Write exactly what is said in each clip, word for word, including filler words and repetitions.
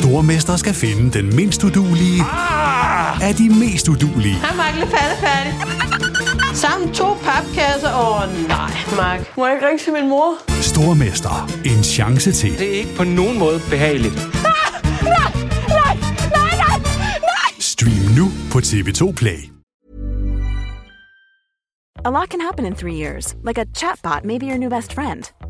Stormester skal finde den mindst uduelige ah! af de mest uduelige. Hej, Mark. Lidt færdig. Sammen to papkasser. Åh, oh, nej, Mark. Må jeg ikke ringe til min mor? Stormester. En chance til. Det er ikke på nogen måde behageligt. Ah! Nej, nej, nej, nej, nej! Stream nu på T V to Play. A lot can happen in three years, like a chatbot may be your new best friend.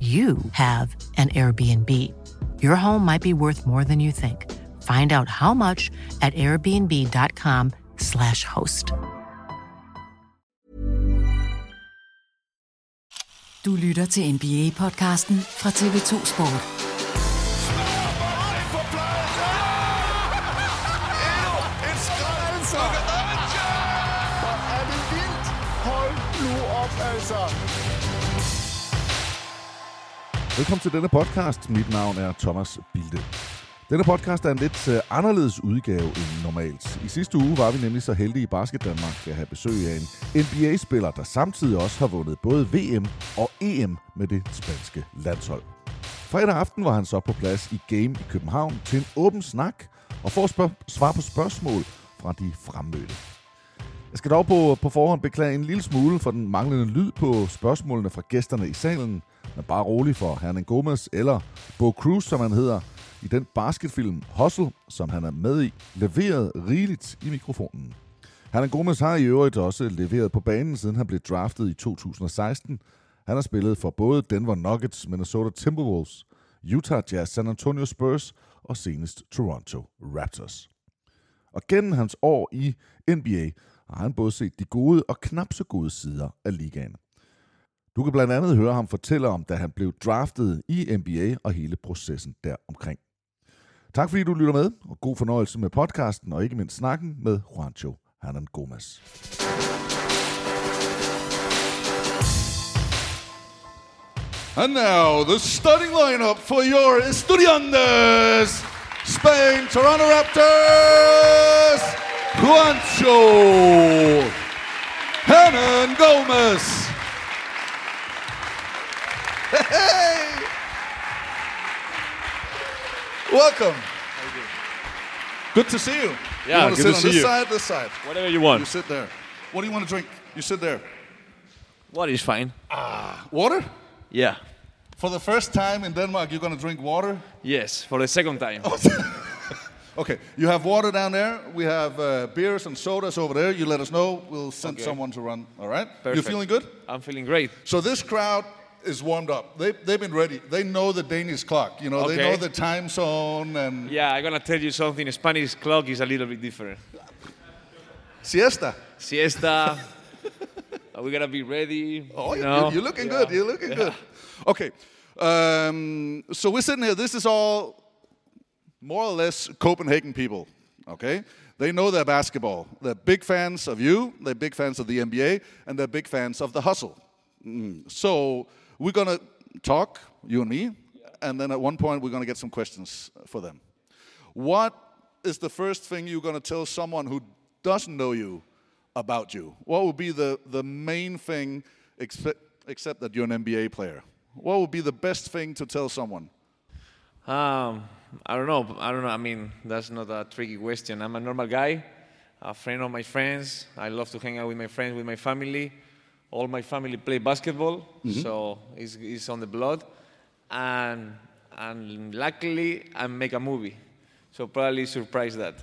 you have an Airbnb. Your home might be worth more than you think. Find out how much at airbnb dot com slash host. Du lytter til N B A-podcasten fra T V to Sport. Velkommen til denne podcast. Mit navn er Thomas Bilde. Denne podcast er en lidt anderledes udgave end normalt. I sidste uge var vi nemlig så heldige i Basket-Danmark at have besøg af en N B A-spiller, der samtidig også har vundet både V M og E M med det spanske landshold. Fredag aften var han så på plads i Game i København til en åben snak og får spørg- svar på spørgsmål fra de fremmødte. Jeg skal dog på, på forhånd beklage en lille smule for den manglende lyd på spørgsmålene fra gæsterne i salen, men bare rolig for Hernangomez eller Bo Cruz, som han hedder, i den basketfilm Hustle, som han er med i, leveret rigeligt i mikrofonen. Hernangomez har i øvrigt også leveret på banen, siden han blev draftet i to tusind og seksten. Han har spillet for både Denver Nuggets, Minnesota Timberwolves, Utah Jazz, San Antonio Spurs og senest Toronto Raptors. Og gennem hans år i N B A har han både set de gode og knap så gode sider af ligaen. Du kan blandt andet høre ham fortælle om, da han blev draftet i N B A og hele processen deromkring. Tak fordi du lytter med, og god fornøjelse med podcasten og ikke mindst snakken med Juancho Hernangomez. And now the starting lineup for your Estudiantes, Spain, Toronto Raptors, Juancho Hernangomez. Hey! Welcome. Thank you. Good to see you. Yeah, you want to good sit to on see this you. Side, this side. Whatever you want. You sit there. What do you want to drink? You sit there. Water is fine. Ah, water? Yeah. For the first time in Denmark, you're going to drink water? Yes, for the second time. Okay, you have water down there. We have uh, beers and sodas over there. You let us know. We'll send okay. someone to run. All right? Perfect. You feeling good? I'm feeling great. So this crowd is warmed up. They they've been ready. They know the Danish clock. You know, okay. They know the time zone and yeah, I'm gonna tell you something. The Spanish clock is a little bit different. Siesta. Siesta. Are we gonna be ready? Oh, no? You're looking yeah. good. You're looking yeah. good. Okay. Um, so we're sitting here. This is all more or less Copenhagen people. Okay. They know their basketball. They're big fans of you. They're big fans of the N B A, and they're big fans of the hustle. Mm. So we're going to talk, you and me, and then at one point we're going to get some questions for them. What is the first thing you're going to tell someone who doesn't know you about you? What would be the, the main thing, except, except that you're an N B A player? What would be the best thing to tell someone? Um, I don't know. I don't know. I mean, that's not a tricky question. I'm a normal guy. a friend of my friends. I love to hang out with my friends, with my family. All my family play basketball, mm-hmm. so it's, it's on the blood. And and luckily, I make a movie. So probably surprised that.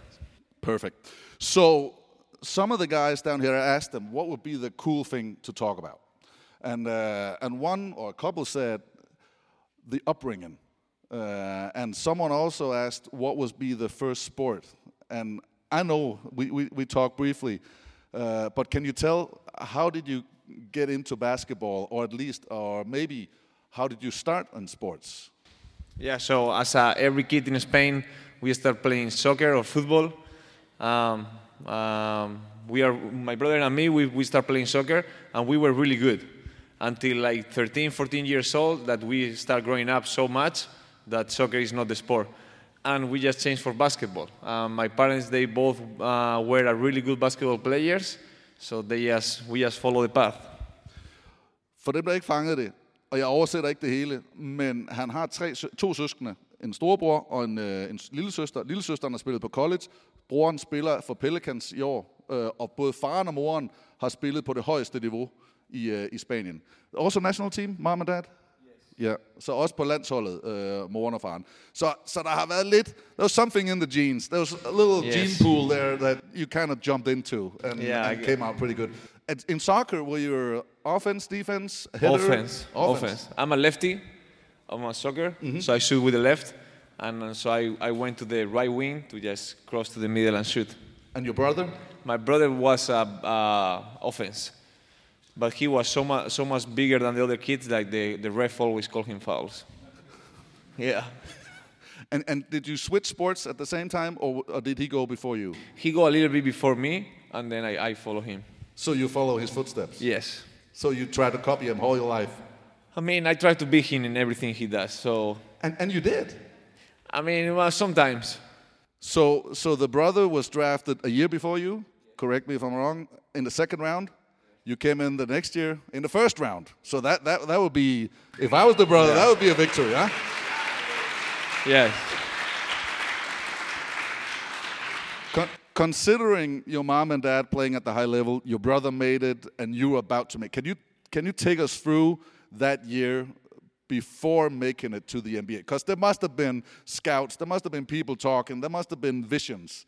Perfect. So some of the guys down here, I asked them, what would be the cool thing to talk about? And uh, and one or a couple said the upbringing. Uh, and someone also asked, what would be the first sport? And I know we, we, we talked briefly, uh, but can you tell, how did you get into basketball, or at least, or maybe, how did you start in sports? Yeah, so as uh, every kid in Spain, we start playing soccer or football. Um, um, we are, my brother and me, we, we start playing soccer, and we were really good until like thirteen, fourteen years old, that we start growing up so much that soccer is not the sport. And we just changed for basketball. Um, my parents, they both uh, were a really good basketball players, so they just, we just follow the path. For det blev ikke fanget det, og jeg oversætter ikke det hele, men han har tre, to søskende, en storebror og en, øh, en lillesøster. Lillesøsteren har spillet på college, broren spiller for Pelicans i år, øh, og både faren og moren har spillet på det højeste niveau i, øh, i Spanien. Also national team, mom and dad? Ja, så også på landsholdet, øh, moren og faren. Så så der har været lidt, there was something in the genes. There was a little yes. gene pool there that you kind of jumped into and, yeah, and came out pretty good. And in soccer, were you offense, defense, header? Offense. Offense. Offense. I'm a lefty. I'm a soccer, mm-hmm. so I shoot with the left. And so I, I went to the right wing to just cross to the middle and shoot. And your brother? My brother was a, a offense. But he was so much so much bigger than the other kids. Like the, the ref always called him fouls. Yeah. and and did you switch sports at the same time, or, or did he go before you? He go a little bit before me, and then I, I follow him. So you follow his footsteps? Yes. So you try to copy him all your life? I mean, I try to be him in everything he does. So. And and you did? I mean, well, sometimes. So so the brother was drafted a year before you. Correct me if I'm wrong. In the second round. You came in the next year, in the first round. So that that, that would be, if I was the brother, yeah. that would be a victory, huh? Yes. Con- considering your mom and dad playing at the high level, your brother made it, and you were about to make. Can you can you take us through that year before making it to the N B A? Because there must have been scouts, there must have been people talking, there must have been visions,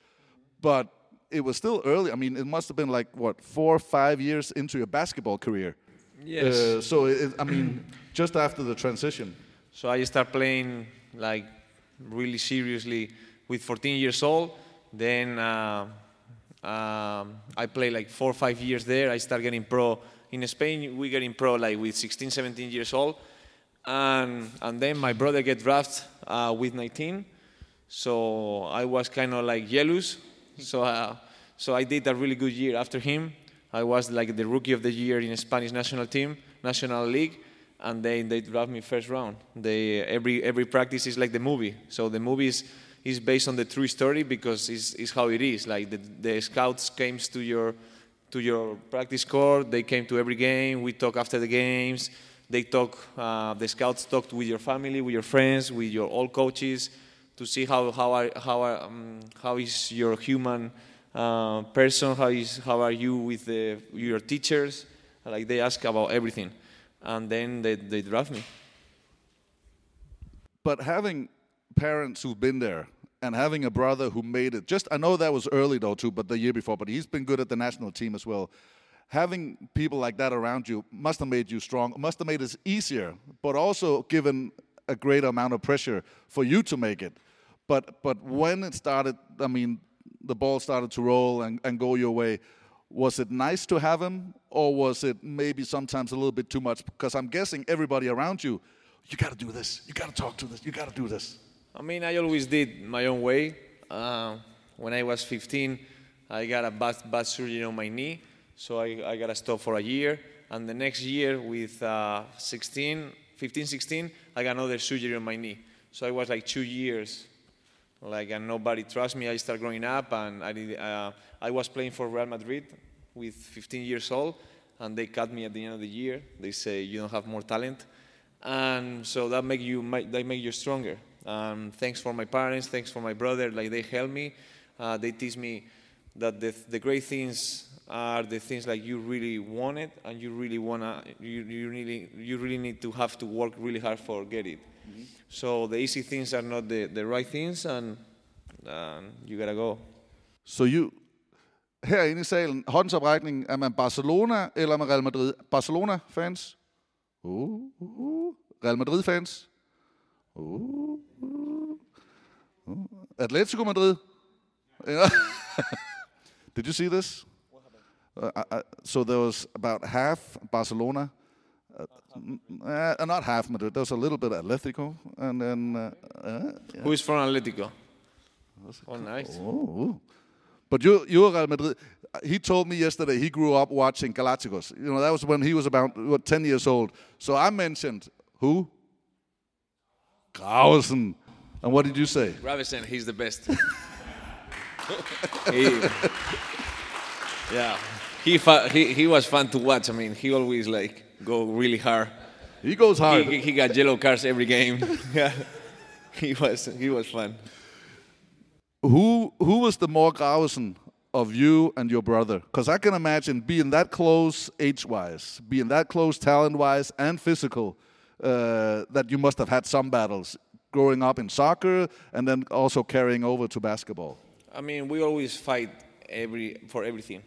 but. It was still early. I mean, it must have been like, what, four or five years into your basketball career. Yes. Uh, so, it, I mean, just after the transition. So I started playing, like, really seriously with fourteen years old. Then uh, um, I played, like, four or five years there. I started getting pro. In Spain, we get in pro, like, with sixteen, seventeen years old. And and then my brother get drafted uh, with nineteen. So I was kind of, like, jealous. So, uh, so I did a really good year after him. I was like the rookie of the year in the Spanish national team, national league, and they they draft me first round. They every every practice is like the movie. So the movie is, is based on the true story because it's is how it is. Like the, the scouts came to your to your practice court. They came to every game. We talk after the games. They talk. Uh, the scouts talked with your family, with your friends, with your old coaches. To see how how are, how are, um, how is your human uh, person? How is how are you with the, your teachers? Like they ask about everything, and then they, they draft me. But having parents who've been there and having a brother who made it, just I know that was early though too, but the year before. But he's been good at the national team as well. Having people like that around you must have made you strong. Must have made it easier, but also given. A greater amount of pressure for you to make it, but but when it started, I mean, the ball started to roll and, and go your way. Was it nice to have him, or was it maybe sometimes a little bit too much? Because I'm guessing everybody around you, you got to do this, you got to talk to this, you got to do this. I mean, I always did my own way. Uh, when I was fifteen, I got a bad bad surgery on my knee, so I I got to stop for a year, and the next year with uh, sixteen. fifteen, sixteen, I got another surgery on my knee. So I was like two years, like, and nobody trusts me. I started growing up, and I did, uh, I was playing for Real Madrid with fifteen years old, and they cut me at the end of the year. They say, you don't have more talent. And so that make you, they make you stronger. Um, thanks for my parents, thanks for my brother, like they helped me. Uh, they teach me that the the great things are the things like you really want it and you really wanna you, you really you really need to have to work really hard for get it. Mm-hmm. So the easy things are not the, the right things, and um, you gotta go. So you herinde i salen, håndsoprækningen, er man Barcelona eller man Real Madrid? Barcelona fans? Uh, uh, Real Madrid fans? Uh, uh, uh. Atletico Madrid? Yeah. Did you see this? Uh, uh, so there was about half Barcelona, uh, uh, uh, not half Madrid. There was a little bit of Atletico, and then uh, uh, yeah. Who is from Atletico? Oh, nice. Oh. But you, you Real Madrid. He told me yesterday he grew up watching Galacticos. You know, that was when he was about what, ten years old. So I mentioned who? Gravesen. And what did you say? Gravesen, he's the best. he, yeah. He, fa- he he was fun to watch. I mean, he always like go really hard. He goes hard. He, he got yellow cards every game. Yeah, he was he was fun. Who who was the more Gravesen of you and your brother? Because I can imagine being that close age-wise, being that close talent-wise and physical, uh, that you must have had some battles growing up in soccer and then also carrying over to basketball. I mean, we always fight every for everything.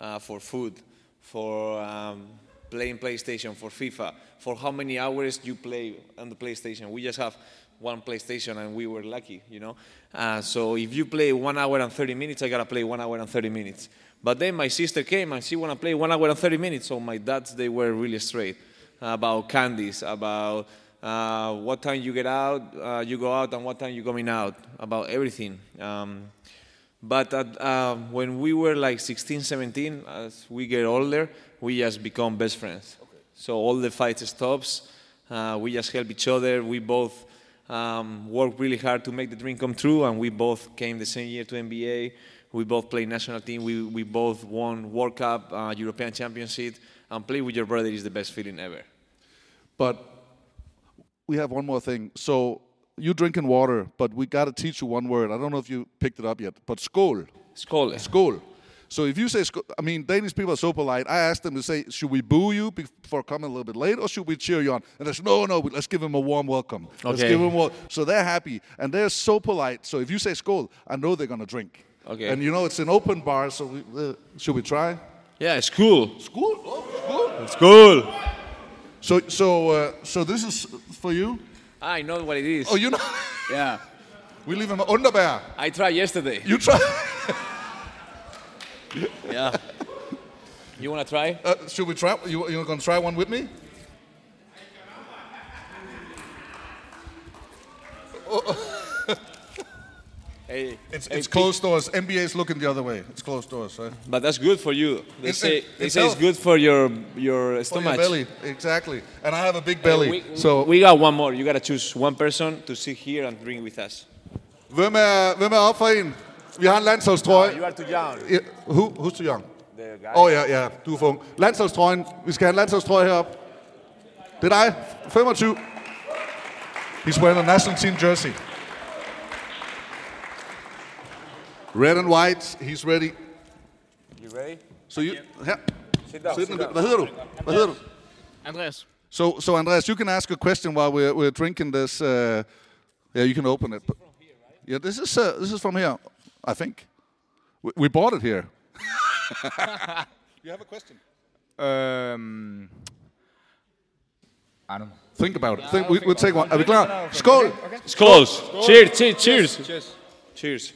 Uh, for food, for um, playing PlayStation, for FIFA, for how many hours you play on the PlayStation. We just have one PlayStation, and we were lucky, you know. Uh, so if you play one hour and thirty minutes, I gotta play one hour and thirty minutes. But then my sister came, and she wanna play one hour and thirty minutes. So my dads, they were really straight about candies, about uh, what time you get out, uh, you go out, and what time you coming out, about everything. Um, But at, uh, when we were like sixteen, seventeen, as we get older, we just become best friends. Okay. So all the fights stops. Uh, we just help each other. We both um, work really hard to make the dream come true, and we both came the same year to N B A. We both play national team. We we both won World Cup, uh, European Championship, and play with your brother is the best feeling ever. But we have one more thing. So. You drinking water, but we got to teach you one word. I don't know if you picked it up yet, but skål. Skål. Skål. So if you say, I mean, Danish people are so polite. I asked them to say, should we boo you for coming a little bit late, or should we cheer you on? And they said, no, no, let's give him a warm welcome. Okay. Let's give him a, so they're happy, and they're so polite. So if you say skål, I know they're going to drink. Okay. And, you know, it's an open bar, so we, uh, should we try? Yeah, it's cool. It's cool. Oh, it's cool. It's cool. So, so, uh, so this is for you? I know what it is. Oh, you know? Yeah. We live in Underbær. I tried yesterday. You tried? Yeah. You want to try? Uh, should we try? You, you're going to try one with me? Oh. Hey, it's it's hey, closed pe- doors. N B A's looking the other way. It's closed doors. Right? But that's good for you. They it's, say, it's, they it's, say it's good for your your stomach. For your belly, exactly. And I have a big belly. Hey, we, so we got one more. You gotta choose one person to sit here and drink with us. Hvem er hvem er op for en? Vi har en landsholdstrøje. You are too young. Yeah. Who who's too young? The guy. Oh ja yeah, ja, yeah. Du er for ung. Landsholdstrøjen. Vi skal have en landsholdstrøje herop. Det er dig. femogtyve. He's wearing a national team jersey. Red and white, he's ready. You ready? So you, yeah. Sit down. Sit down. What do you? What do you? Andreas. So, so Andreas, you can ask a question while we're we're drinking this. Uh, yeah, you can open it. This is from here, right? Yeah, this is uh, this is from here, I think. We, we bought it here. You have a question? Um, I don't know. Think about it. Yeah, think, we, we'll take one. Are we clear? Skål. Skål. Cheers. Cheers. Cheers. Cheers. Cheers.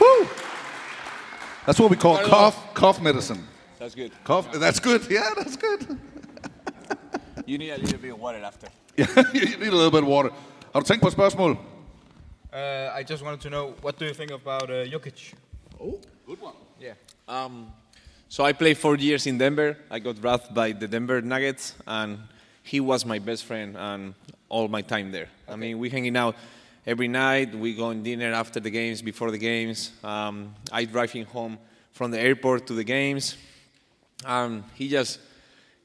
Woo! That's what we call cough cough medicine. That's good. Cough. That's good. Yeah, that's good. You need a little bit of water after. Yeah, you need a little bit of water. Har du tænkt på et spørgsmål? I just wanted to know, what do you think about uh, Jokic? Oh, good one. Yeah. Um, so I played four years in Denver. I got drafted by the Denver Nuggets, and he was my best friend and all my time there. Okay. I mean, we hanging out. Every night, we go on dinner after the games, before the games. Um, I drive him home from the airport to the games. Um, he just,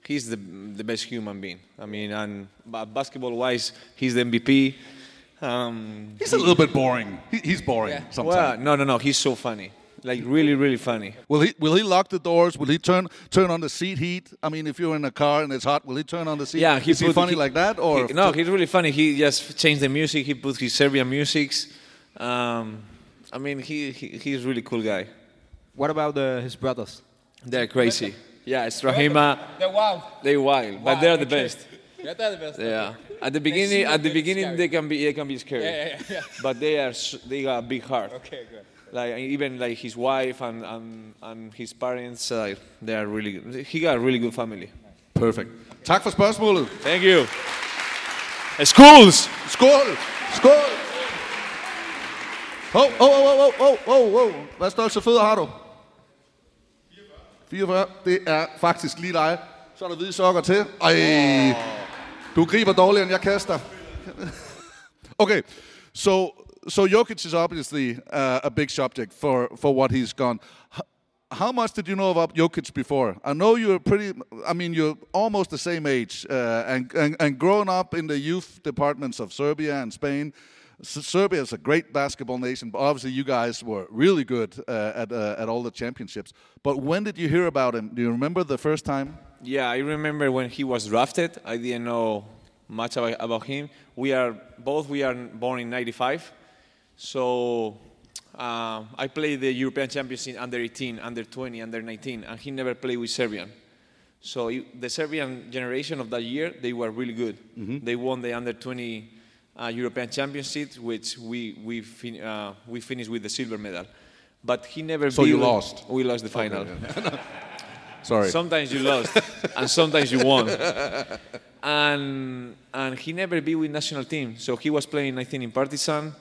he's the the best human being. I mean, and basketball-wise, he's the M V P. Um, he's a little bit boring. He, he's boring yeah. sometimes. Well, no, no, no. He's so funny. Like really, really funny. Will he will he lock the doors? Will he turn turn on the seat heat? I mean, if you're in a car and it's hot, will he turn on the seat? Yeah, he's he funny he, like that. Or he, no, t- he's really funny. He just changed the music. He put his Serbian musics. Um, I mean, he, he he's a really cool guy. What about the, his brothers? They're crazy. Yeah, it's Rahima. They're wild. They're wild, wild. But they're the okay. best. Yeah, they're the best. Yeah. At the beginning, at the beginning, scary. they can be they can be scary. Yeah, yeah, yeah. But they are they got a big heart. Okay, good. Like even like his wife and and, and his parents, uh, they are really good. He got a really good family. Perfect. Okay. Tak for spørgsmålet. Thank you. Skåls. Skål. Skål. Åh, oh, åh, oh, åh, oh, åh, oh, åh, oh, åh, oh. Hvad størrelse fødder har du? fireogfyrre. Det er faktisk lige dig. Så er der hvide sokker til. Ej. Du griber dårligere, end jeg kaster. Okay. So so Jokic is obviously uh, a big subject for for what he's gone. How much did you know about Jokic before? I know you're pretty I mean you're almost the same age uh, and, and and grown up in the youth departments of Serbia and Spain. Serbia is a great basketball nation, but obviously you guys were really good uh, at uh, at all the championships. But when did you hear about him? Do you remember the first time? Yeah, I remember when he was drafted. I didn't know much about, about him. We are both we are born in ninety-five, so uh, I played the European Championship under eighteen, under twenty, under nineteen, and he never played with Serbian. So it, the Serbian generation of that year, they were really good. Mm-hmm. They won the under twenty. Uh, European Championship, which we we fin- uh, we finished with the silver medal, but he never. So you lost. We lost the final. Okay, yeah. Sorry. Sometimes you lost, and sometimes you won. And and he never be with national team. So he was playing, I think, in Partizan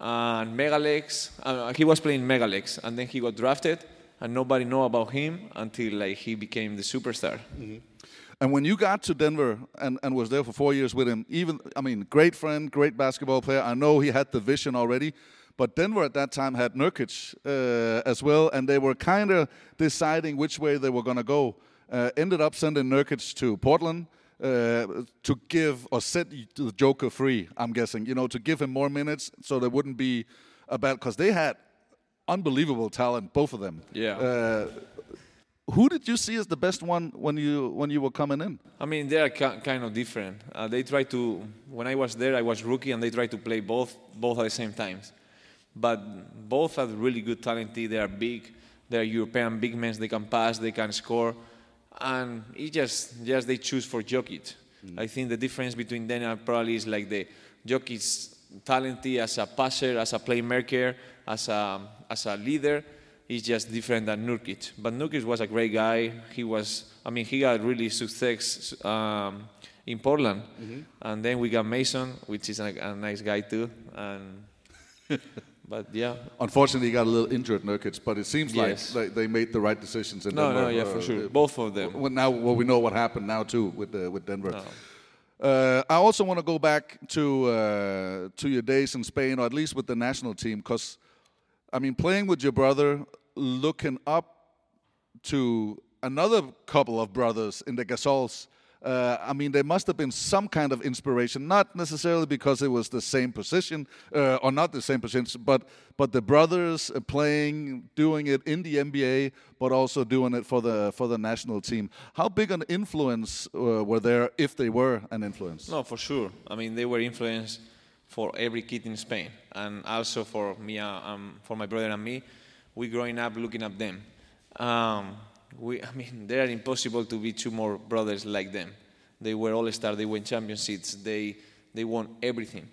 and Megalex. Uh, he was playing Megalex, and then he got drafted, and nobody know about him until like he became the superstar. Mm-hmm. And when you got to Denver and, and was there for four years with him, even, I mean, great friend, great basketball player. I know he had the vision already, but Denver at that time had Nurkic uh, as well, and they were kind of deciding which way they were going to go. Uh, ended up sending Nurkic to Portland uh, to give or set the Joker free, I'm guessing, you know, to give him more minutes so there wouldn't be a bad, because they had unbelievable talent, both of them. Yeah. Uh, Who did you see as the best one when you when you were coming in? I mean, they are ca- kind of different. Uh, they try to. When I was there, I was rookie, and they try to play both both at the same times. But both have really good talent. They are big. They are European big men. They can pass. They can score. And it just just they choose for Jokic. Mm-hmm. I think the difference between them probably is like the Jokic's talent as a passer, as a playmaker, as a as a leader. It's just different than Nurkic. But Nurkic was a great guy. He was, I mean, he got really success um, in Portland. Mm-hmm. And then we got Mason, which is a, a nice guy too. And but yeah. Unfortunately, he got a little injured, Nurkic. But it seems yes. like they, they made the right decisions in no, Denver. No, no, yeah, for sure. Uh, Both of them. Well, now, well, we know what happened now too with uh, with Denver. No. Uh, I also want to go back to uh, to your days in Spain, or at least with the national team, because I mean, playing with your brother, looking up to another couple of brothers in the Gasols, uh, I mean, there must have been some kind of inspiration, not necessarily because it was the same position, uh, or not the same position, but but the brothers playing, doing it in the N B A, but also doing it for the for the national team. How big an influence uh, were there, if they were an influence? No, for sure. I mean, they were influenced for every kid in Spain, and also for me, um, for my brother and me, we growing up looking up them. Um, we, I mean, they are impossible to be two more brothers like them. They were all-star, they won championships, they they won everything.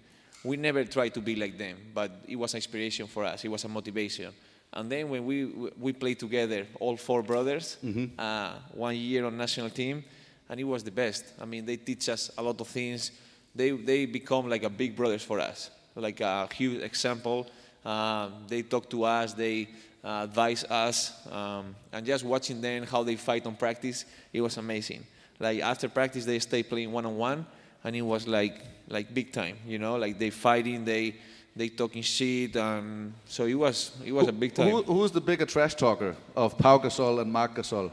We never tried to be like them, but it was an inspiration for us. It was a motivation. And then when we we played together, all four brothers, mm-hmm. uh, one year on national team, and it was the best. I mean, they teach us a lot of things. They they become like a big brothers for us, like a huge example. Uh, they talk to us, they uh, advise us, um, and just watching them how they fight on practice, it was amazing. Like after practice, they stay playing one on one, and it was like like big time, you know, like they fighting, they they talking shit, and so it was it was who, a big time. Who, who's the bigger trash talker of Pau Gasol and Marc Gasol?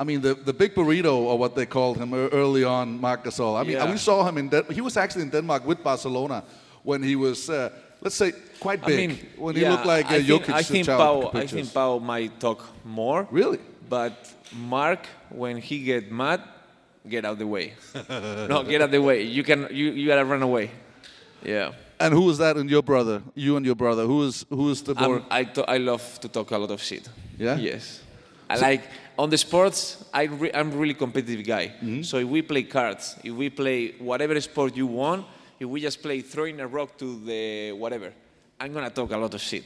I mean, the, the big burrito, or what they called him early on, Marc Gasol. I mean, yeah. we saw him in Denmark. He was actually in Denmark with Barcelona when he was, uh, let's say, quite big. I mean, when yeah, he looked like uh, I think, Jokic. I think, Pau, I think Pau might talk more. Really? But Marc, when he get mad, get out the way. no, get out the way. You can. You, you gotta run away. Yeah. And who is that in your brother? You and your brother. Who is who is the more? I to, I love to talk a lot of shit. Yeah. Yes. I so like on the sports. I re, I'm really competitive guy. Mm-hmm. So if we play cards, if we play whatever sport you want, if we just play throwing a rock to the whatever, I'm gonna talk a lot of shit.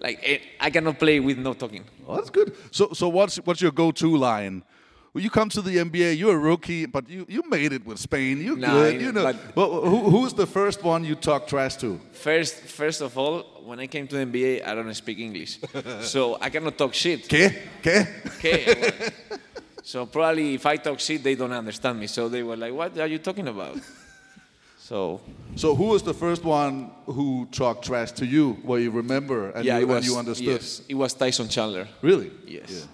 Like it, I cannot play with no talking. Oh, that's good. So so what's what's your go-to line? Well, you come to the N B A, you're a rookie, but you, you made it with Spain. You're nah, good, you know. Well, who who's the first one you talk trash to? First, first of all, when I came to the N B A, I don't speak English, so I cannot talk shit. ¿Qué? ¿Qué? ¿Qué? So probably if I talk shit, they don't understand me. So they were like, "What are you talking about?" So. So who was the first one who talked trash to you, where you remember and, yeah, you, it was, and you understood? Yes, it was Tyson Chandler. Really? Yes. Yeah.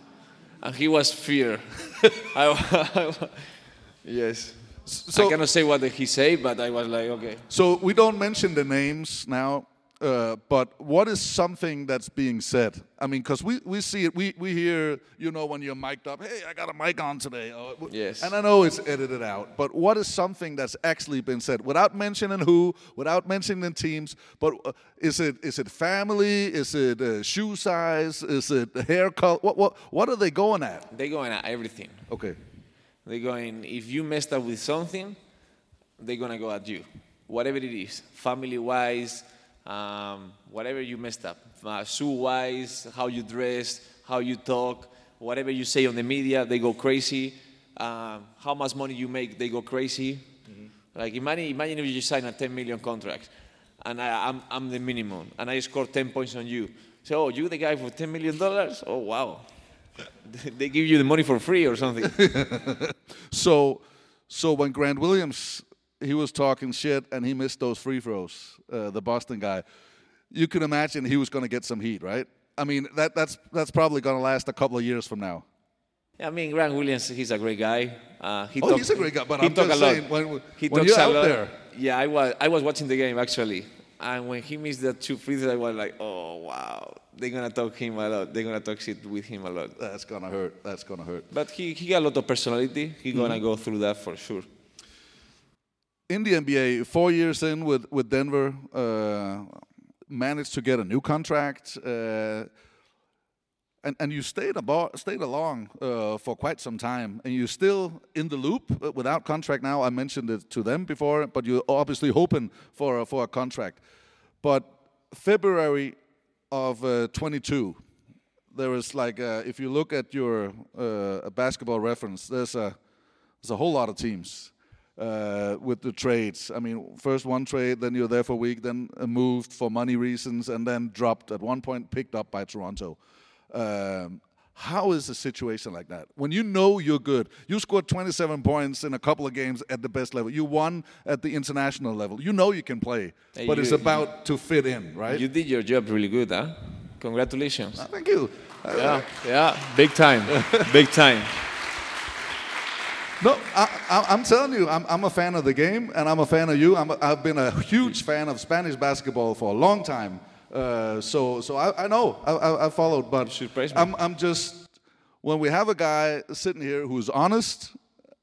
And he was fear. Yes. So, I cannot say what he said, but I was like, okay. So we don't mention the names now, uh, but what is something that's being said? I mean, because we, we see it, we, we hear, you know, when you're mic'd up, hey, I got a mic on today. Yes. And I know it's edited out, but what is something that's actually been said? Without mentioning who, without mentioning teams, but uh, is it is it family? Is it uh, shoe size? Is it hair color? What, what, what are they going at? They're going at everything. Okay. They're going, if you messed up with something, they're going to go at you. Whatever it is, family-wise, um, whatever you messed up. Uh, shoe-wise, how you dress, how you talk, whatever you say on the media, they go crazy. Uh, how much money you make, they go crazy. Mm-hmm. Like, imagine, imagine if you sign a ten million contract, and I, I'm, I'm the minimum, and I score ten points on you. So, oh, you the guy for ten million dollars? Oh, wow. They give you the money for free or something. so, so when Grant Williams, he was talking shit and he missed those free throws, uh, the Boston guy, you can imagine he was going to get some heat, right? I mean, that that's that's probably going to last a couple of years from now. Yeah, I mean, Grant Williams, he's a great guy. Uh, he oh, talk, he's a great guy, but I'm just saying, when, he when you're out lot. there. Yeah, I was, I was watching the game, actually. And when he missed that two free throws, I was like, oh, wow. They're going to talk him a lot. They're going to talk shit with him a lot. That's going to hurt. That's going to hurt. But he, he got a lot of personality. He's mm-hmm. going to go through that for sure. In the N B A, four years in with, with Denver, uh, managed to get a new contract. Uh, and, and you stayed, abo- stayed along uh, for quite some time. And you're still in the loop without contract now. I mentioned it to them before, but you're obviously hoping for a, for a contract. But February of uh, twenty-two, there is like a, if you look at your uh, basketball reference, there's a there's a whole lot of teams uh, with the trades. I mean, first one trade, then you're there for a week, then moved for money reasons, and then dropped at one point, picked up by Toronto. Um, how is a situation like that when you know you're good? You scored twenty-seven points in a couple of games at the best level. You won at the international level. You know you can play, hey, but you, it's about you, to fit in, right? You did your job really good, huh? Congratulations. Ah, thank you. Yeah, yeah, big time, big time. No, I, I, I'm telling you, I'm, I'm a fan of the game, and I'm a fan of you. I'm a, I've been a huge fan of Spanish basketball for a long time. Uh, so, so I, I know I, I, I followed, but I'm, I'm just when we have a guy sitting here who's honest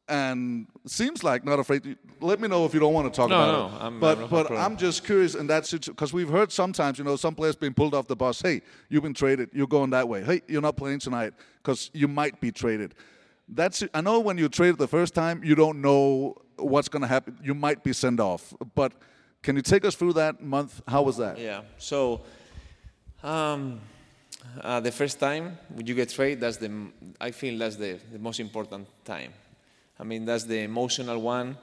and seems like not afraid. To, let me know if you don't want to talk no, about no, it. I'm, but, I'm but I'm just curious in that situation because we've heard sometimes, you know, some players being pulled off the bus. Hey, you've been traded. You're going that way. Hey, you're not playing tonight because you might be traded. That's I know when you're traded the first time, you don't know what's going to happen. You might be sent off, but. Can you take us through that month? How was that? Yeah. So, um, uh, the first time when you get traded, that's the I feel that's the, the most important time. I mean, that's the emotional one.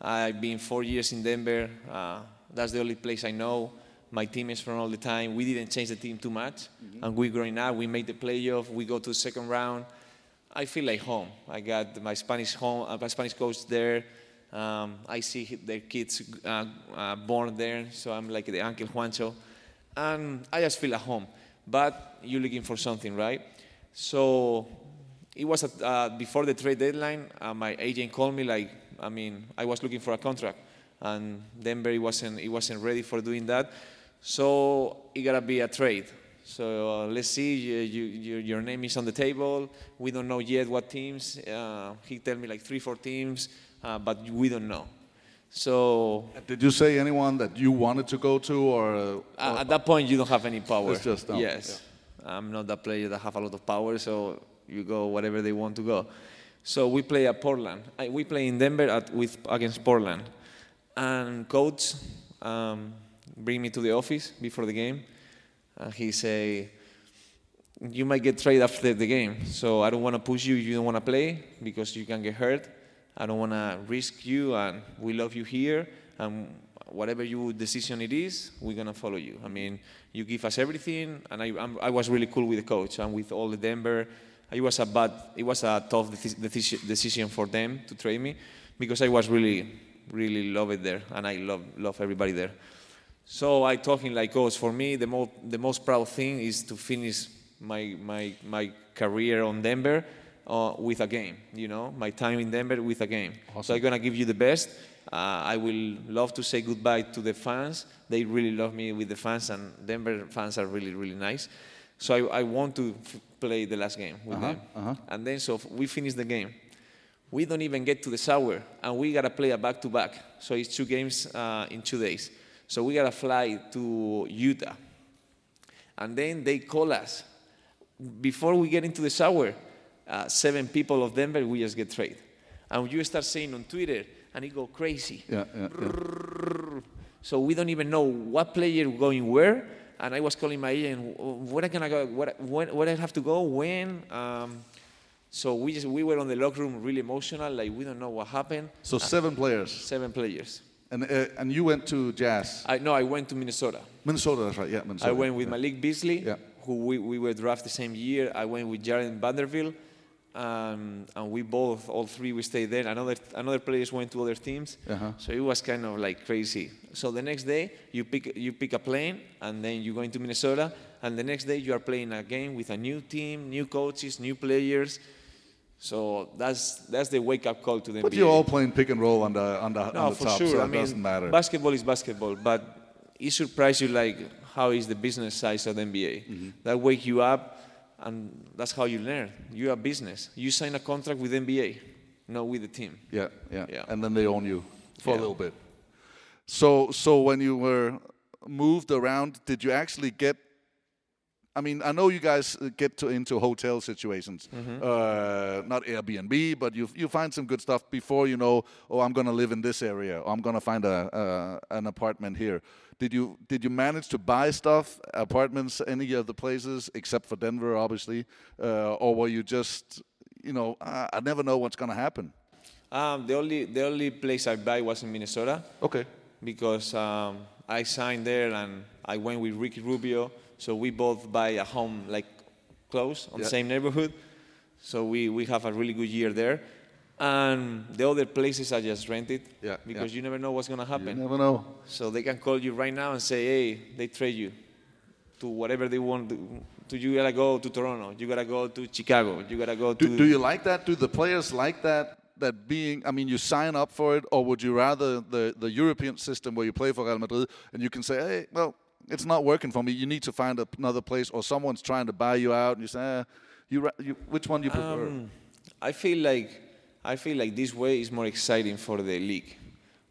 I've been four years in Denver. Uh, that's the only place I know. My team is from all the time. We didn't change the team too much, mm-hmm. and we growing up. We made the playoff. We go to the second round. I feel like home. I got my Spanish home, uh, my Spanish coach there. Um, I see their kids uh, uh, born there, so I'm like the Uncle Juancho. And I just feel at home. But you're looking for something, right? So it was at, uh, before the trade deadline. Uh, my agent called me like, I mean, I was looking for a contract, and Denver wasn't it wasn't ready for doing that. So it gotta be a trade. So uh, let's see. You, you, you, your name is on the table. We don't know yet what teams. Uh, he told me like three, four teams, uh, but we don't know. So did you say anyone that you wanted to go to, or, or at that point you don't have any power? It's just down. Yes, yeah. I'm not that player that have a lot of power. So you go wherever they want to go. So we play at Portland. I, we play in Denver at, with against Portland, and coach um, bring me to the office before the game. And he say, you might get traded after the game, so I don't want to push you. You don't want to play because you can get hurt. I don't want to risk you, and we love you here. And whatever your decision it is, we're going to follow you. I mean, you give us everything, and I I'm, I was really cool with the coach and with all the Denver. It was a bad, it was a tough deci- decision for them to trade me because I was really, really love it there, and I love love everybody there. So I talking like, coach, for me, the most the most proud thing is to finish my my my career on Denver uh, with a game. You know, my time in Denver with a game. Awesome. So I'm gonna give you the best. Uh, I will love to say goodbye to the fans. They really love me with the fans, and Denver fans are really, really nice. So I, I want to f- play the last game with uh-huh, them. Uh-huh. And then so we finish the game. We don't even get to the shower, and we got to play a back-to-back. So it's two games uh, in two days. So we got to fly to Utah. And then they call us. Before we get into the shower, uh, seven people of Denver, we just get traded. And you start saying on Twitter, and it go crazy. Yeah, yeah, yeah. So we don't even know what player going where. And I was calling my agent, where can I go? Where, when, where I have to go? When? Um, so we just we were on the locker room, really emotional, like we don't know what happened. So uh, seven players. Seven players. And uh, and you went to Jazz? I, no, I went to Minnesota. Minnesota, that's right. Yeah, Minnesota. I went with yeah. Malik Beasley, yeah. who we, we were drafted the same year. I went with Jared Vanderbilt, um, and we both, all three, we stayed there. Another another players went to other teams. Uh-huh. So it was kind of like crazy. So the next day, you pick you pick a plane, and then you go into Minnesota, and the next day you are playing a game with a new team, new coaches, new players. So that's that's the wake-up call to the N B A. But you're all playing pick and roll on the, on the, no, on the top, sure. So it I mean, doesn't matter. Basketball is basketball, but it surprises you like how is the business side of the N B A. Mm-hmm. That wake you up, and that's how you learn. You are business. You sign a contract with N B A, not with the team. Yeah, yeah, yeah. And then they own you for yeah. a little bit. So, so when you were moved around, did you actually get? I mean, I know you guys get to, into hotel situations, mm-hmm. uh, not Airbnb, but you you find some good stuff before you know. Oh, I'm gonna live in this area. Or I'm gonna find a uh, an apartment here. Did you did you manage to buy stuff, apartments, any of the places except for Denver, obviously, uh, or were you just, you know, I, I never know what's gonna happen. Um, the only the only place I buy was in Minnesota. Okay. Because um, I signed there and I went with Ricky Rubio, so we both buy a home like close on yeah. the same neighborhood. So we, we have a really good year there. And the other places I just rented yeah, because yeah. you never know what's gonna happen. You never know. So they can call you right now and say, hey, they trade you to whatever they want. To, to you gotta go to Toronto. You gotta go to Chicago. You gotta go to. Do, do you like that? Do the players like that? That being, I mean, you sign up for it, or would you rather the, the European system where you play for Real Madrid and you can say, hey, well, it's not working for me. You need to find another place, or someone's trying to buy you out, and you say, eh, you, you, which one do you prefer? Um, I feel like I feel like this way is more exciting for the league.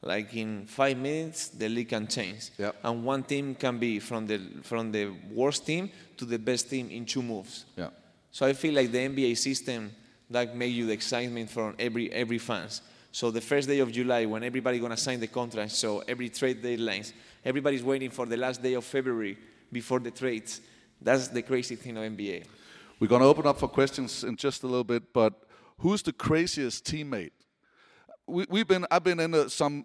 Like in five minutes, the league can change, yep. and one team can be from the from the worst team to the best team in two moves. Yeah. So I feel like the N B A system. That make you the excitement from every every fans. So the first day of July, when everybody gonna sign the contract, so every trade deadlines, everybody's waiting for the last day of February before the trades. That's the crazy thing of N B A. We're gonna open up for questions in just a little bit, but who's the craziest teammate? We, we've been I've been in a, some,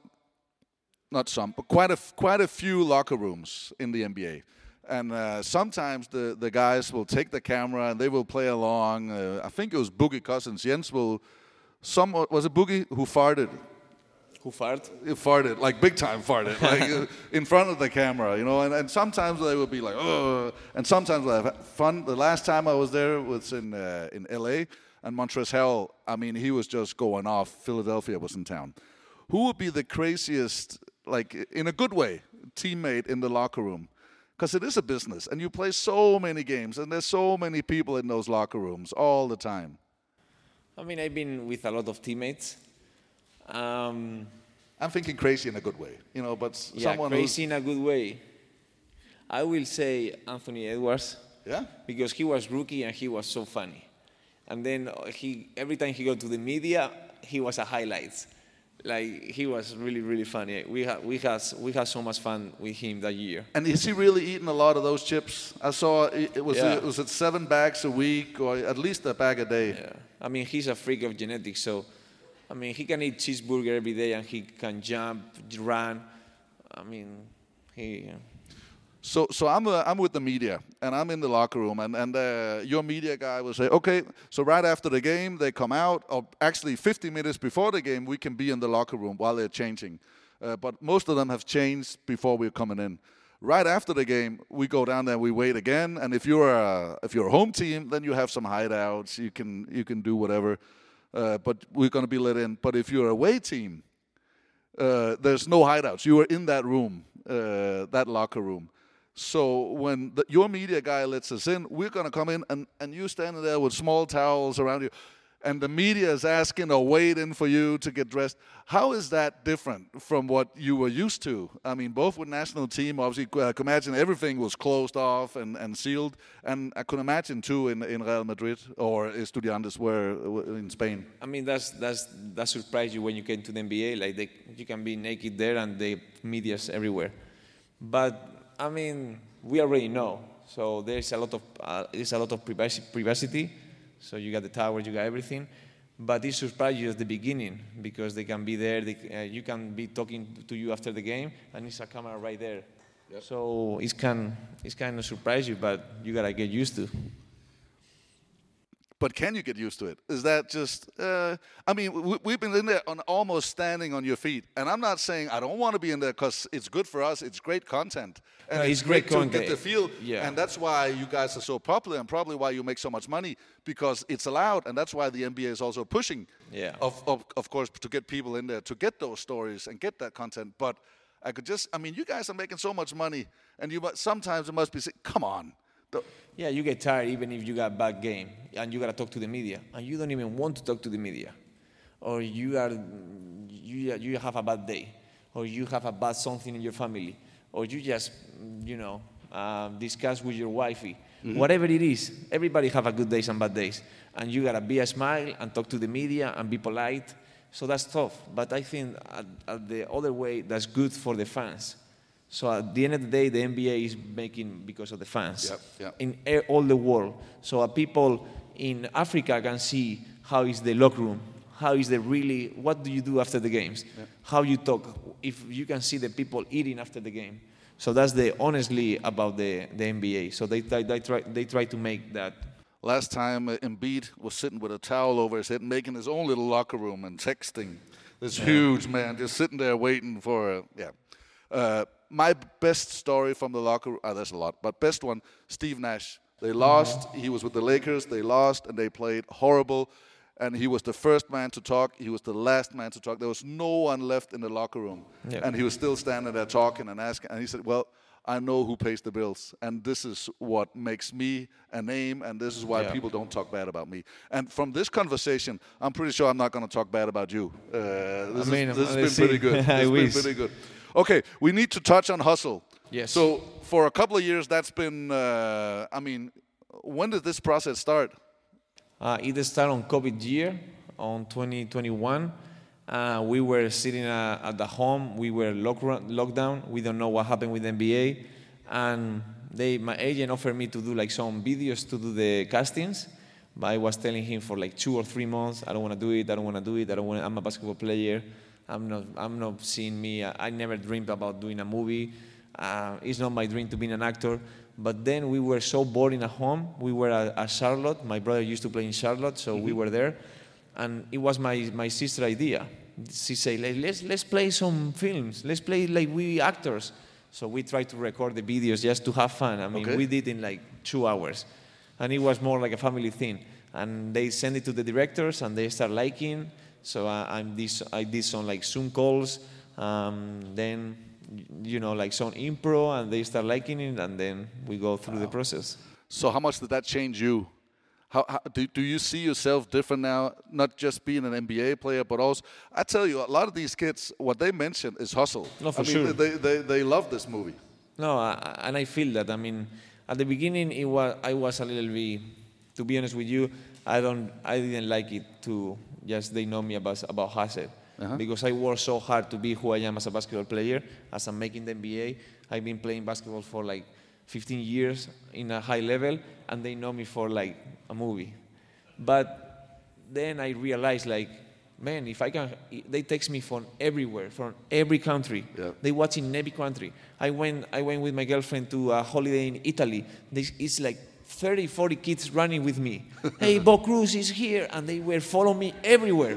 not some, but quite a quite a few locker rooms in the N B A. And uh, sometimes the, the guys will take the camera and they will play along. Uh, I think it was Boogie Cousins. Jens will, some was it Boogie who farted? Who farted? It farted, like big time farted, like uh, in front of the camera, you know. And, and sometimes they will be like, oh. And sometimes they have fun. The last time I was there was in uh, in L A And Montrezl Harrell, I mean, he was just going off. Philadelphia was in town. Who would be the craziest, like, in a good way, teammate in the locker room? Because it is a business, and you play so many games, and there's so many people in those locker rooms all the time. I mean, I've been with a lot of teammates. Um, I'm thinking crazy in a good way, you know, but yeah, someone crazy in a good way. I will say Anthony Edwards. Yeah? Because he was rookie and he was so funny. And then he every time he got to the media, he was a highlight. Like, he was really, really funny. We had we had we had so much fun with him that year. And is he really eating a lot of those chips? I saw it, it was yeah. it was at seven bags a week, or at least a bag a day. Yeah. I mean, he's a freak of genetics. So, I mean, he can eat cheeseburger every day, and he can jump, run. I mean, he. Yeah. So, so I'm uh, I'm with the media, and I'm in the locker room, and and uh, your media guy will say, okay, so right after the game they come out, or actually fifty minutes before the game we can be in the locker room while they're changing, uh, but most of them have changed before we're coming in. Right after the game we go down there, we wait again, and if you're a, if you're a home team, then you have some hideouts, you can you can do whatever, uh, but we're going to be let in. But if you're a away team, uh, there's no hideouts. You are in that room, uh, that locker room. So when the, your media guy lets us in, we're going to come in, and, and you standing there with small towels around you, and the media is asking or waiting for you to get dressed. How is that different from what you were used to? I mean, both with national team, obviously, I could imagine everything was closed off and, and sealed, and I could imagine, too, in, in Real Madrid or Estudiantes were in Spain. I mean, that's that's that surprised you when you came to the N B A. Like, they, you can be naked there, and the media's everywhere. But I mean, we already know. So there's a lot of uh, there's a lot of privacy. So you got the tower, you got everything. But it surprised you at the beginning because they can be there. They, uh, you can be talking to you after the game, and it's a camera right there. Yep. So it's can it's kind of surprise you, but you gotta get used to. But can you get used to it? Is that just, uh, I mean, we, we've been in there on almost standing on your feet. And I'm not saying I don't want to be in there because it's good for us. It's great content. And no, it's, it's great, great to get the feel. Yeah. And that's why you guys are so popular, and probably why you make so much money, because it's allowed. And that's why the N B A is also pushing, yeah. of, of, of course, to get people in there to get those stories and get that content. But I could just, I mean, you guys are making so much money. And you sometimes it must be, come on. Yeah, you get tired even if you got bad game and you got to talk to the media, and you don't even want to talk to the media, or you are you you have a bad day, or you have a bad something in your family, or you just you know uh, discuss with your wifey. Mm-hmm. Whatever it is, everybody have a good days and bad days, and you got to be a smile and talk to the media and be polite. So that's tough, but I think at, at the other way that's good for the fans. So at the end of the day, the N B A is making because of the fans, yep, yep. in all the world. So people in Africa can see how is the locker room, how is the really, what do you do after the games, yep. how you talk, if you can see the people eating after the game. So that's the honestly about the, the N B A. So they, they, they, try, they try to make that. Last time, Embiid was sitting with a towel over his head, making his own little locker room and texting. This yeah. huge man just sitting there waiting for, uh, yeah. Uh, My best story from the locker room, oh, there's a lot, but best one, Steve Nash. They lost, he was with the Lakers, they lost, and they played horrible. And he was the first man to talk, he was the last man to talk. There was no one left in the locker room. Yep. And he was still standing there talking and asking. And he said, well, I know who pays the bills. And this is what makes me a name, and this is why yeah. people don't talk bad about me. And from this conversation, I'm pretty sure I'm not going to talk bad about you. Uh, this I mean, is, this has been see. pretty good. This has been pretty good. Okay, we need to touch on Hustle. Yes. So for a couple of years, that's been, uh, I mean, when did this process start? Uh, it started on COVID year, on twenty twenty-one. Uh, we were sitting uh, at the home. We were lock- lockdown. We don't know what happened with the N B A. And they, my agent offered me to do like some videos to do the castings. But I was telling him for like two or three months, I don't want to do it, I don't want to do it, I don't want. I'm a basketball player. I'm not. I'm not seeing me. I, I never dreamed about doing a movie. Uh, it's not my dream to be an actor. But then we were so bored in a home. We were at, at Charlotte. My brother used to play in Charlotte, so mm-hmm. we were there. And it was my my sister's idea. She said, "Let's let's play some films. Let's play like we actors." So we tried to record the videos just to have fun. I mean, okay. we did in like two hours, and it was more like a family thing. and they send it to the directors, and they start liking. So I, I'm this, I did some like Zoom calls, um, then you know like some improv, and they start liking it, and then we go through wow. the process. So how much did that change you? How, how do, do you see yourself different now? Not just being an N B A player, but also I tell you, a lot of these kids, what they mention is hustle. No, for I sure. mean, they, they they love this movie. No, I, and I feel that. I mean, at the beginning, it was I was a little bit. To be honest with you, I don't, I didn't like it to just they know me about about hustle uh-huh. because I worked so hard to be who I am as a basketball player, as I'm making the N B A. I've been playing basketball for like fifteen years in a high level, and they know me for like a movie. But then I realized, like, man, if I can, they text me from everywhere, from every country. Yeah. They watch in every country. I went, I went with my girlfriend to a holiday in Italy. This is like thirty, forty kids running with me. Hey, Bo Cruz is here, and they were following me everywhere.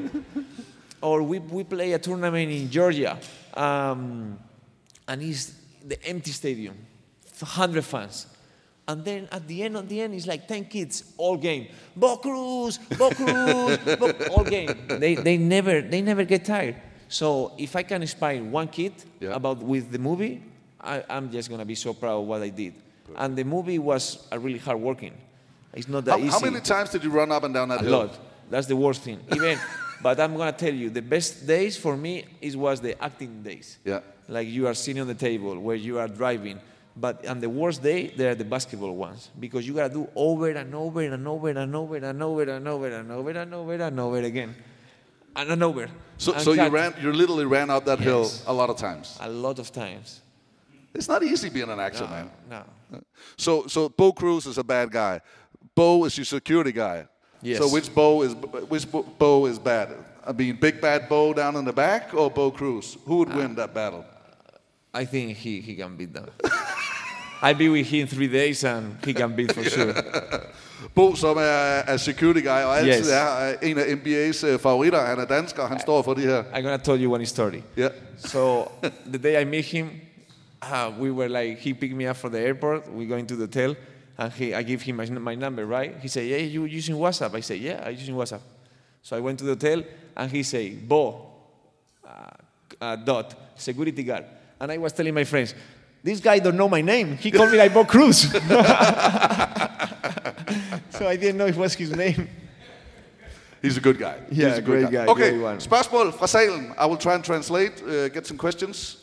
Or we we play a tournament in Georgia, um, and it's the empty stadium, one hundred fans. And then at the end, at the end, it's like ten kids all game. Bo Cruz, Bo Cruz, Bo, all game. They they never they never get tired. So if I can inspire one kid yeah. about with the movie, I, I'm just gonna be so proud of what I did. And the movie was a really hard working. It's not that how, easy. How many times did you run up and down that a hill? A lot. That's the worst thing. Even, but I'm gonna tell you, the best days for me is was the acting days. Yeah. Like you are sitting on the table where you are driving. But on the worst day, they are the basketball ones because you gotta do over and over and over and over and over and over and over and over and over again, and and over. So, and so cut. you ran, you literally ran up that yes. hill a lot of times. A lot of times. It's not easy being an action no, man. No. So, so Bo Cruz is a bad guy. Bo is your security guy. Yes. So which Bo is which Bo is bad? I mean, big bad Bo down in the back or Bo Cruz? Who would uh, win that battle? I think he he can beat them. I'll be with him in three days, and he can beat for sure. Bo, som er, er security guy, og altid yes. er en af N B A's uh, favoritter. Han er dansker, og han I, står for det her. I'm gonna tell you one story. Yeah. So, the day I met him, uh, we were like, he picked me up from the airport, we going to the hotel, and he, I give him my, my number, right? He said, yeah, you using WhatsApp? I said, yeah, I using WhatsApp. So I went to the hotel, and he said, Bo, uh, uh, dot, security guard. And I was telling my friends, this guy don't know my name. He called me like Bo Cruz. So I didn't know it was his name. He's a good guy. Yeah, He's a great good guy. guy. Okay, spørgsmål fra salen. I will try and translate, uh, get some questions.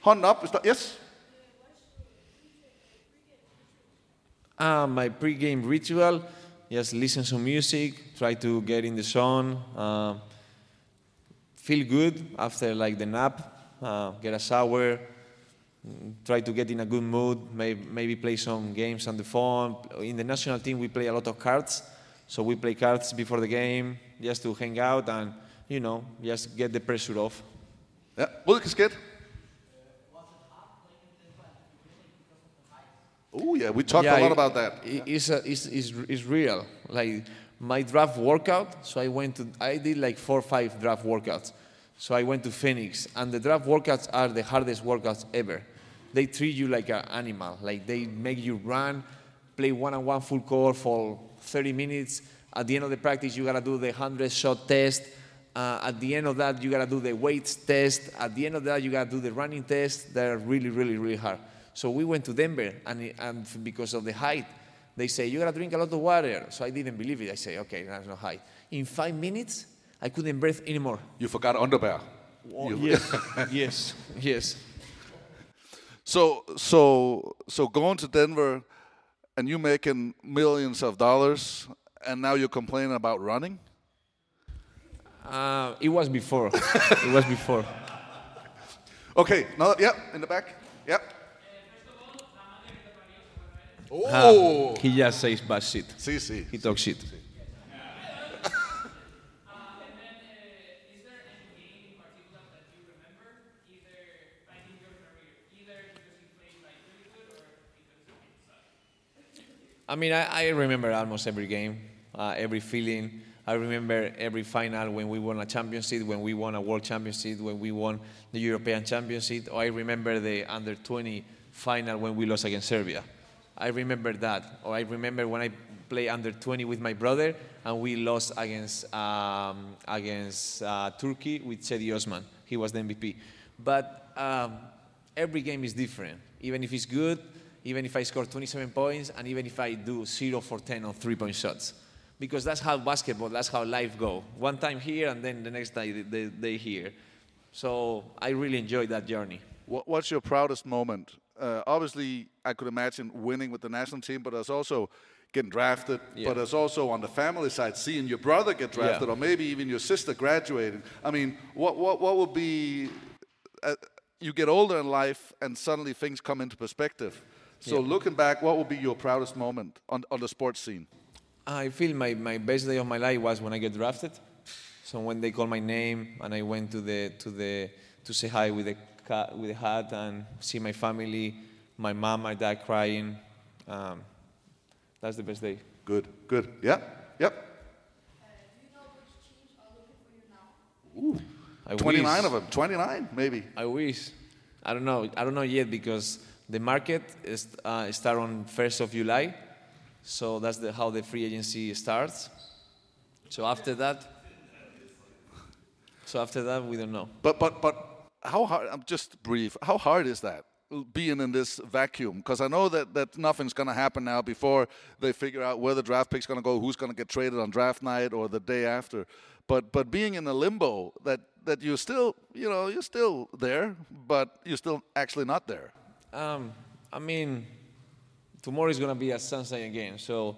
Hånden op. Yes? Uh, my pre-game ritual, just listen to music, try to get in the zone, uh, feel good after like the nap, uh, get a shower, try to get in a good mood, maybe play some games on the phone. In the national team, we play a lot of cards. So we play cards before the game just to hang out and, you know, just get the pressure off. Yeah, well, it's good. Oh, yeah, we talked yeah, a lot it, about that. It's, a, it's, it's, it's real. Like, my draft workout, so I went to, I did like four or five draft workouts. So I went to Phoenix, and the draft workouts are the hardest workouts ever. They treat you like an animal. Like they make you run, play one-on-one full court for thirty minutes. At the end of the practice, you gotta do the one hundred shot test. Uh, at the end of that, you gotta do the weights test. At the end of that, you gotta do the running test. They're really, really, really hard. So we went to Denver, and, and because of the height, they say, you gotta drink a lot of water. So I didn't believe it. I say, okay, there's no height. In five minutes, I couldn't breathe anymore. You forgot underwear. Oh, you yes, yes, yes. So, so, so going to Denver, and you making millions of dollars, and now you're complaining about running? Uh, it was before. It was before. Okay. No. Yep. Yeah, in the back. Yep. Yeah. Oh. Uh, he just says bad shit. See, see. He talks shit. See. I mean, I, I remember almost every game, uh, every feeling. I remember every final when we won a championship, when we won a world championship, when we won the European championship. Or I remember the under twenty final when we lost against Serbia. I remember that. Or I remember when I played under twenty with my brother, and we lost against um, against uh, Turkey with Cedi Osman. He was the M V P. But um, every game is different. Even if it's good, even if I score twenty-seven points, and even if I do zero for ten on three-point shots. Because that's how basketball, that's how life goes. One time here, and then the next day, the day here. So I really enjoyed that journey. What's your proudest moment? Uh, obviously, I could imagine winning with the national team, but there's also getting drafted. Yeah. But there's also, on the family side, seeing your brother get drafted, yeah. or maybe even your sister graduating. I mean, what what what would be... Uh, you get older in life, and suddenly things come into perspective. So yeah. looking back, what would be your proudest moment on, on the sports scene? I feel my, my best day of my life was when I get drafted. So when they called my name and I went to the to the to say hi with the with the hat and see my family, my mom, my dad crying. Um, that's the best day. Good, good. Yeah, yep. Uh, do you know which teams are looking for you now? Ooh, I twenty-nine wish. Of them. twenty-nine, maybe. I wish. I don't know. I don't know yet because the market is uh, start on first of July. So that's the, how the free agency starts. So after that, so after that, we don't know. But but but how hard? I'm just brief. How hard is that being in this vacuum? Because I know that, that nothing's going to happen now before they figure out where the draft pick's going to go, who's going to get traded on draft night or the day after. But but being in the limbo that that you're still you know you're still there, but you're still actually not there. Um, I mean. Tomorrow is going to be a sunshine again, so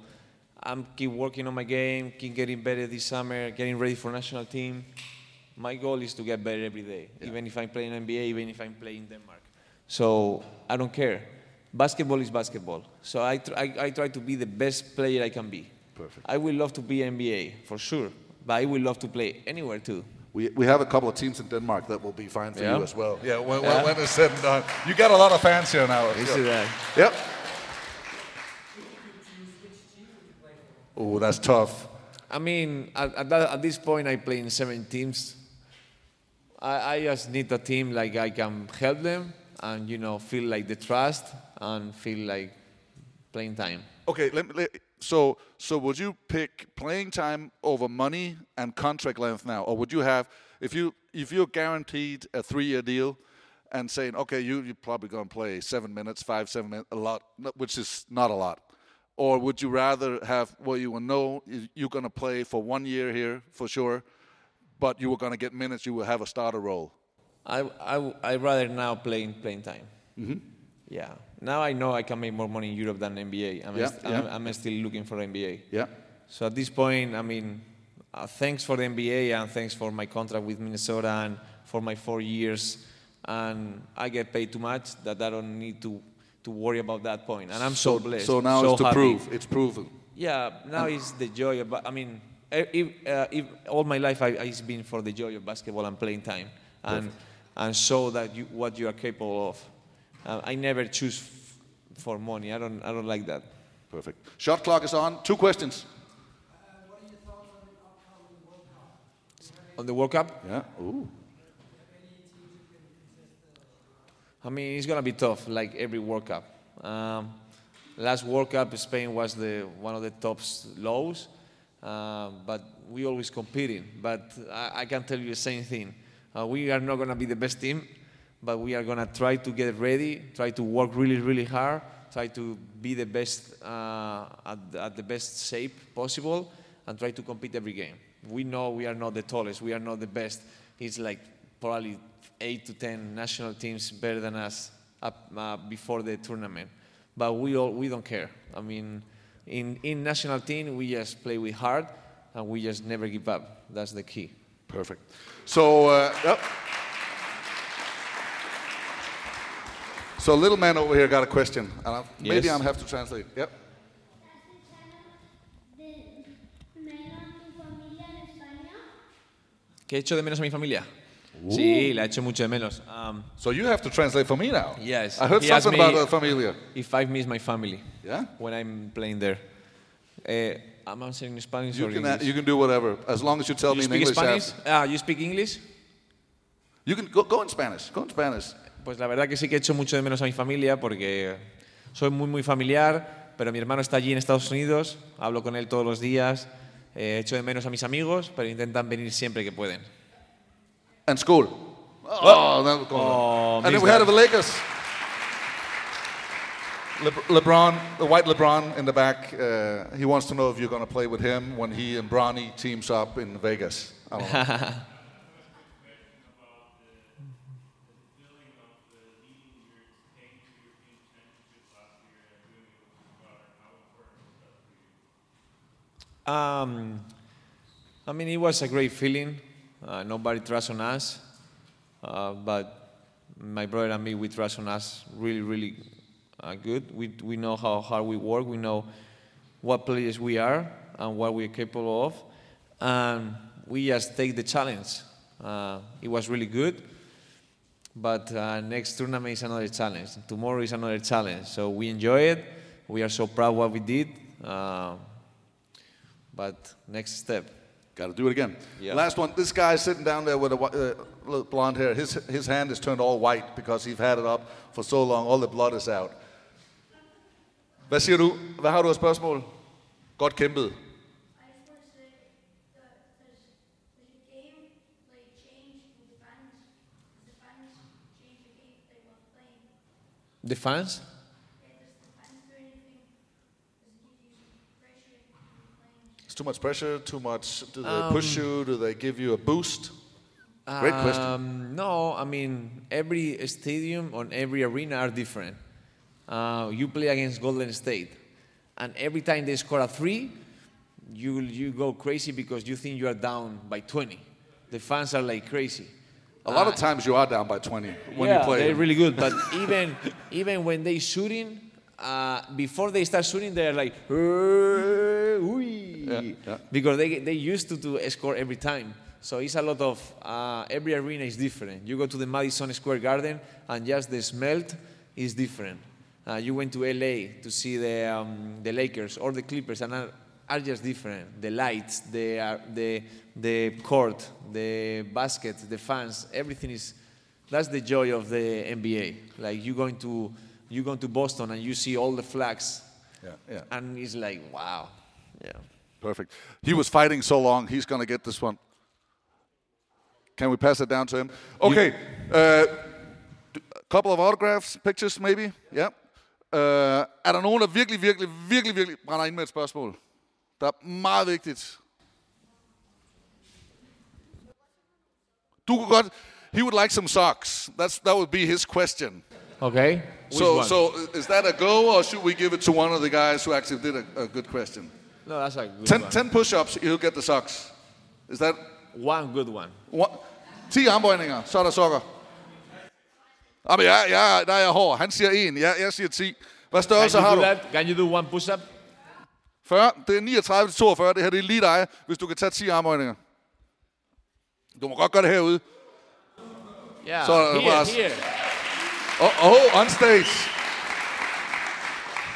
I'm keep working on my game, keep getting better this summer, getting ready for national team. My goal is to get better every day, yeah. even if I'm playing N B A, even if I'm playing Denmark. So I don't care. Basketball is basketball. So I, tr- I, I try to be the best player I can be. Perfect. I would love to be N B A, for sure, but I would love to play anywhere too. We we have a couple of teams in Denmark that will be fine for yeah. you as well. Yeah, when, yeah. when it's said and done. You got a lot of fans here now. You see that? Yep. Oh, that's tough. I mean, at, at, that, at this point, I play in seven teams. I, I just need a team like I can help them and, you know, feel like the trust and feel like playing time. Okay, let me, let, so so would you pick playing time over money and contract length now? Or would you have, if, you, if you're guaranteed a three-year deal and saying, okay, you, you're probably going to play seven minutes, five, seven minutes, a lot, which is not a lot. Or would you rather have, well, you will know you're going to play for one year here for sure, but you were going to get minutes, you will have a starter role? I I I'd rather now play in playing time. Mm-hmm. Yeah. Now I know I can make more money in Europe than N B A. I'm, yeah, st- yeah. I'm, I'm still looking for N B A. Yeah. So at this point, I mean, uh, thanks for the N B A and thanks for my contract with Minnesota and for my four years. And I get paid too much that I don't need to... to worry about that point, and I'm so, so blessed. So now so it's to happy. prove, it's proven. Yeah, now it's the joy of, I mean, if, uh, if all my life I, it's been for the joy of basketball and playing time, and Perfect. and show that you, what you are capable of. Uh, I never choose f- for money, I don't I don't like that. Perfect. Shot clock is on, two questions. Uh, what are your thoughts on the upcoming World Cup? On the World Cup? Yeah, ooh. I mean, it's gonna be tough, like every World Cup. Um, last World Cup, Spain was the one of the top lows, uh, but we always competing. But I, I can tell you the same thing: uh, we are not gonna be the best team, but we are gonna try to get ready, try to work really, really hard, try to be the best uh, at, at the best shape possible, and try to compete every game. We know we are not the tallest, we are not the best. It's like probably eight to ten national teams better than us up, uh, before the tournament, but we all we don't care. I mean, in in national team we just play with heart and we just never give up. That's the key. Perfect. So, uh, yep. so little man over here got a question, and I'll, maybe yes. I have to translate. Yep. ¿Qué he hecho de menos a mi familia? Sí, la echo mucho de menos. Um, so you have to translate for me now. Yes. I heard he something about the familia. If I miss my family. Yeah? When I'm playing there. Uh, I'm answering in Spanish you or can English. A, you can do whatever, as long as you tell you me in English. Spanish? Uh, you speak English? You can go, go in Spanish. Go in Spanish. Pues la verdad que sí que echo mucho de menos a mi familia porque soy muy, muy familiar, pero mi hermano está allí en Estados Unidos, hablo con él todos los días, eh, echo de menos a mis amigos, pero intentan venir siempre que pueden. And school. Oh, that was going oh, and then we had of the Lakers. Le- LeBron, the white LeBron in the back, uh, he wants to know if you're going to play with him when he and Bronny teams up in Vegas. I don't know. Um, I mean, it was a great feeling. Uh, nobody trusts on us, uh, but my brother and me, we trust on us really, really uh, good. We we know how hard we work. We know what players we are and what we're capable of. And we just take the challenge. Uh, it was really good, but uh, next tournament is another challenge. Tomorrow is another challenge. So we enjoy it. We are so proud what we did. Uh, But next step, got to do it again. Yeah. Last one. This guy sitting down there with a uh, blonde hair. His his hand is turned all white because he's had it up for so long. All the blood is out. Hvad siger du? Hvad har du af spørgsmål? Godt kæmpet. The fans? Too much pressure, too much, do they um, push you, do they give you a boost? Great um, question. No, I mean, every stadium on every arena are different. Uh, you play against Golden State, and every time they score a three, you you go crazy because you think you are down by twenty. The fans are like crazy. A lot uh, of times you are down by twenty when yeah, you play. Yeah, they're really good, but even even when they shooting, uh, before they start shooting, they're like, yeah, yeah. Because they they used to do a score every time, so it's a lot of uh, every arena is different. You go to the Madison Square Garden and just the smell is different. Uh, you went to L A to see the um, the Lakers or the Clippers and are, are just different. The lights, the uh, the the court, the baskets, the fans, everything is. That's the joy of the N B A. Like you going to you going to Boston and you see all the flags, yeah, yeah. And it's like wow, yeah. Perfect. He was fighting so long. He's going to get this one. Can we pass it down to him? Okay. Uh, a couple of autographs, pictures maybe. Yeah. Uh, er der nogen, der virkelig, virkelig, virkelig, virkelig brænder ind med et spørgsmål? Der er meget vigtigt. Du kunne godt... He would like some socks. That's, that would be his question. Okay. So, so is that a go, or should we give it to one of the guys who actually did a, a good question? No, that's a good ten, one. Ten push-ups, you'll get the socks. Is that one good one? ti armbøjninger, så er der sokker. Jamen, jeg, jeg, der er jeg hård. Han siger en, jeg, jeg siger ti. Hvad størrelse har du? That? Can you do one push-up? fyrre. Det er niogtredive til toogfyrre. Det her det er lige dig, hvis du kan tage ti armbøjninger. Du må godt gøre det herude. Yeah, så er der here, bare... here. Oh, oh, on stage.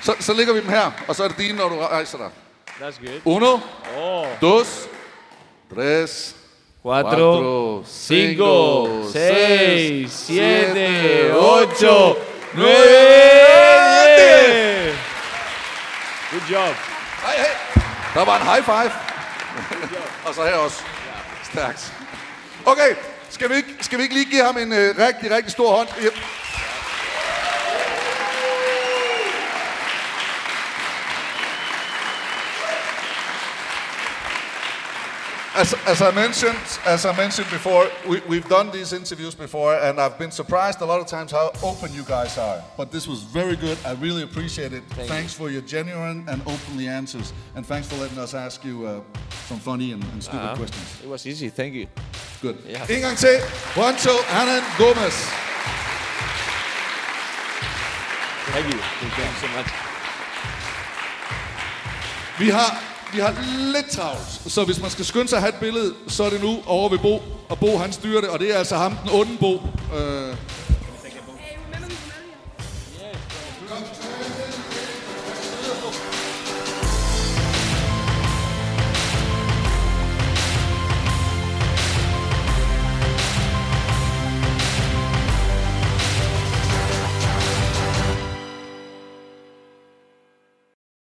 Så, så ligger vi dem her, og så er det dine, når du rejser dig. That's good. Uno, oh. Dos, tres, cuatro, cuatro cinco, cinco, seis, siete, ocho, nueve. Good job. Hej, hej. Der var en high five. Og så her også. Stærkt. Okay, skal vi ikke, skal vi ikke lige give ham en uh, rigtig, rigtig stor hånd? Yep. As, as I mentioned, as I mentioned before, we, we've done these interviews before, and I've been surprised a lot of times how open you guys are. But this was very good. I really appreciate it. Thank thanks you. For your genuine and openly answers, and thanks for letting us ask you uh, some funny and, and stupid uh-huh. questions. It was easy. Thank you. Good. Yeah. En gang til, Juancho Hernangomez. Thank you. Thank you so much. Vi har. Vi har lidt travlt, så hvis man skal skynde sig at have et billede, så er det nu over ved Bo, og Bo han styrer det, og det er altså ham, den onde Bo. Øh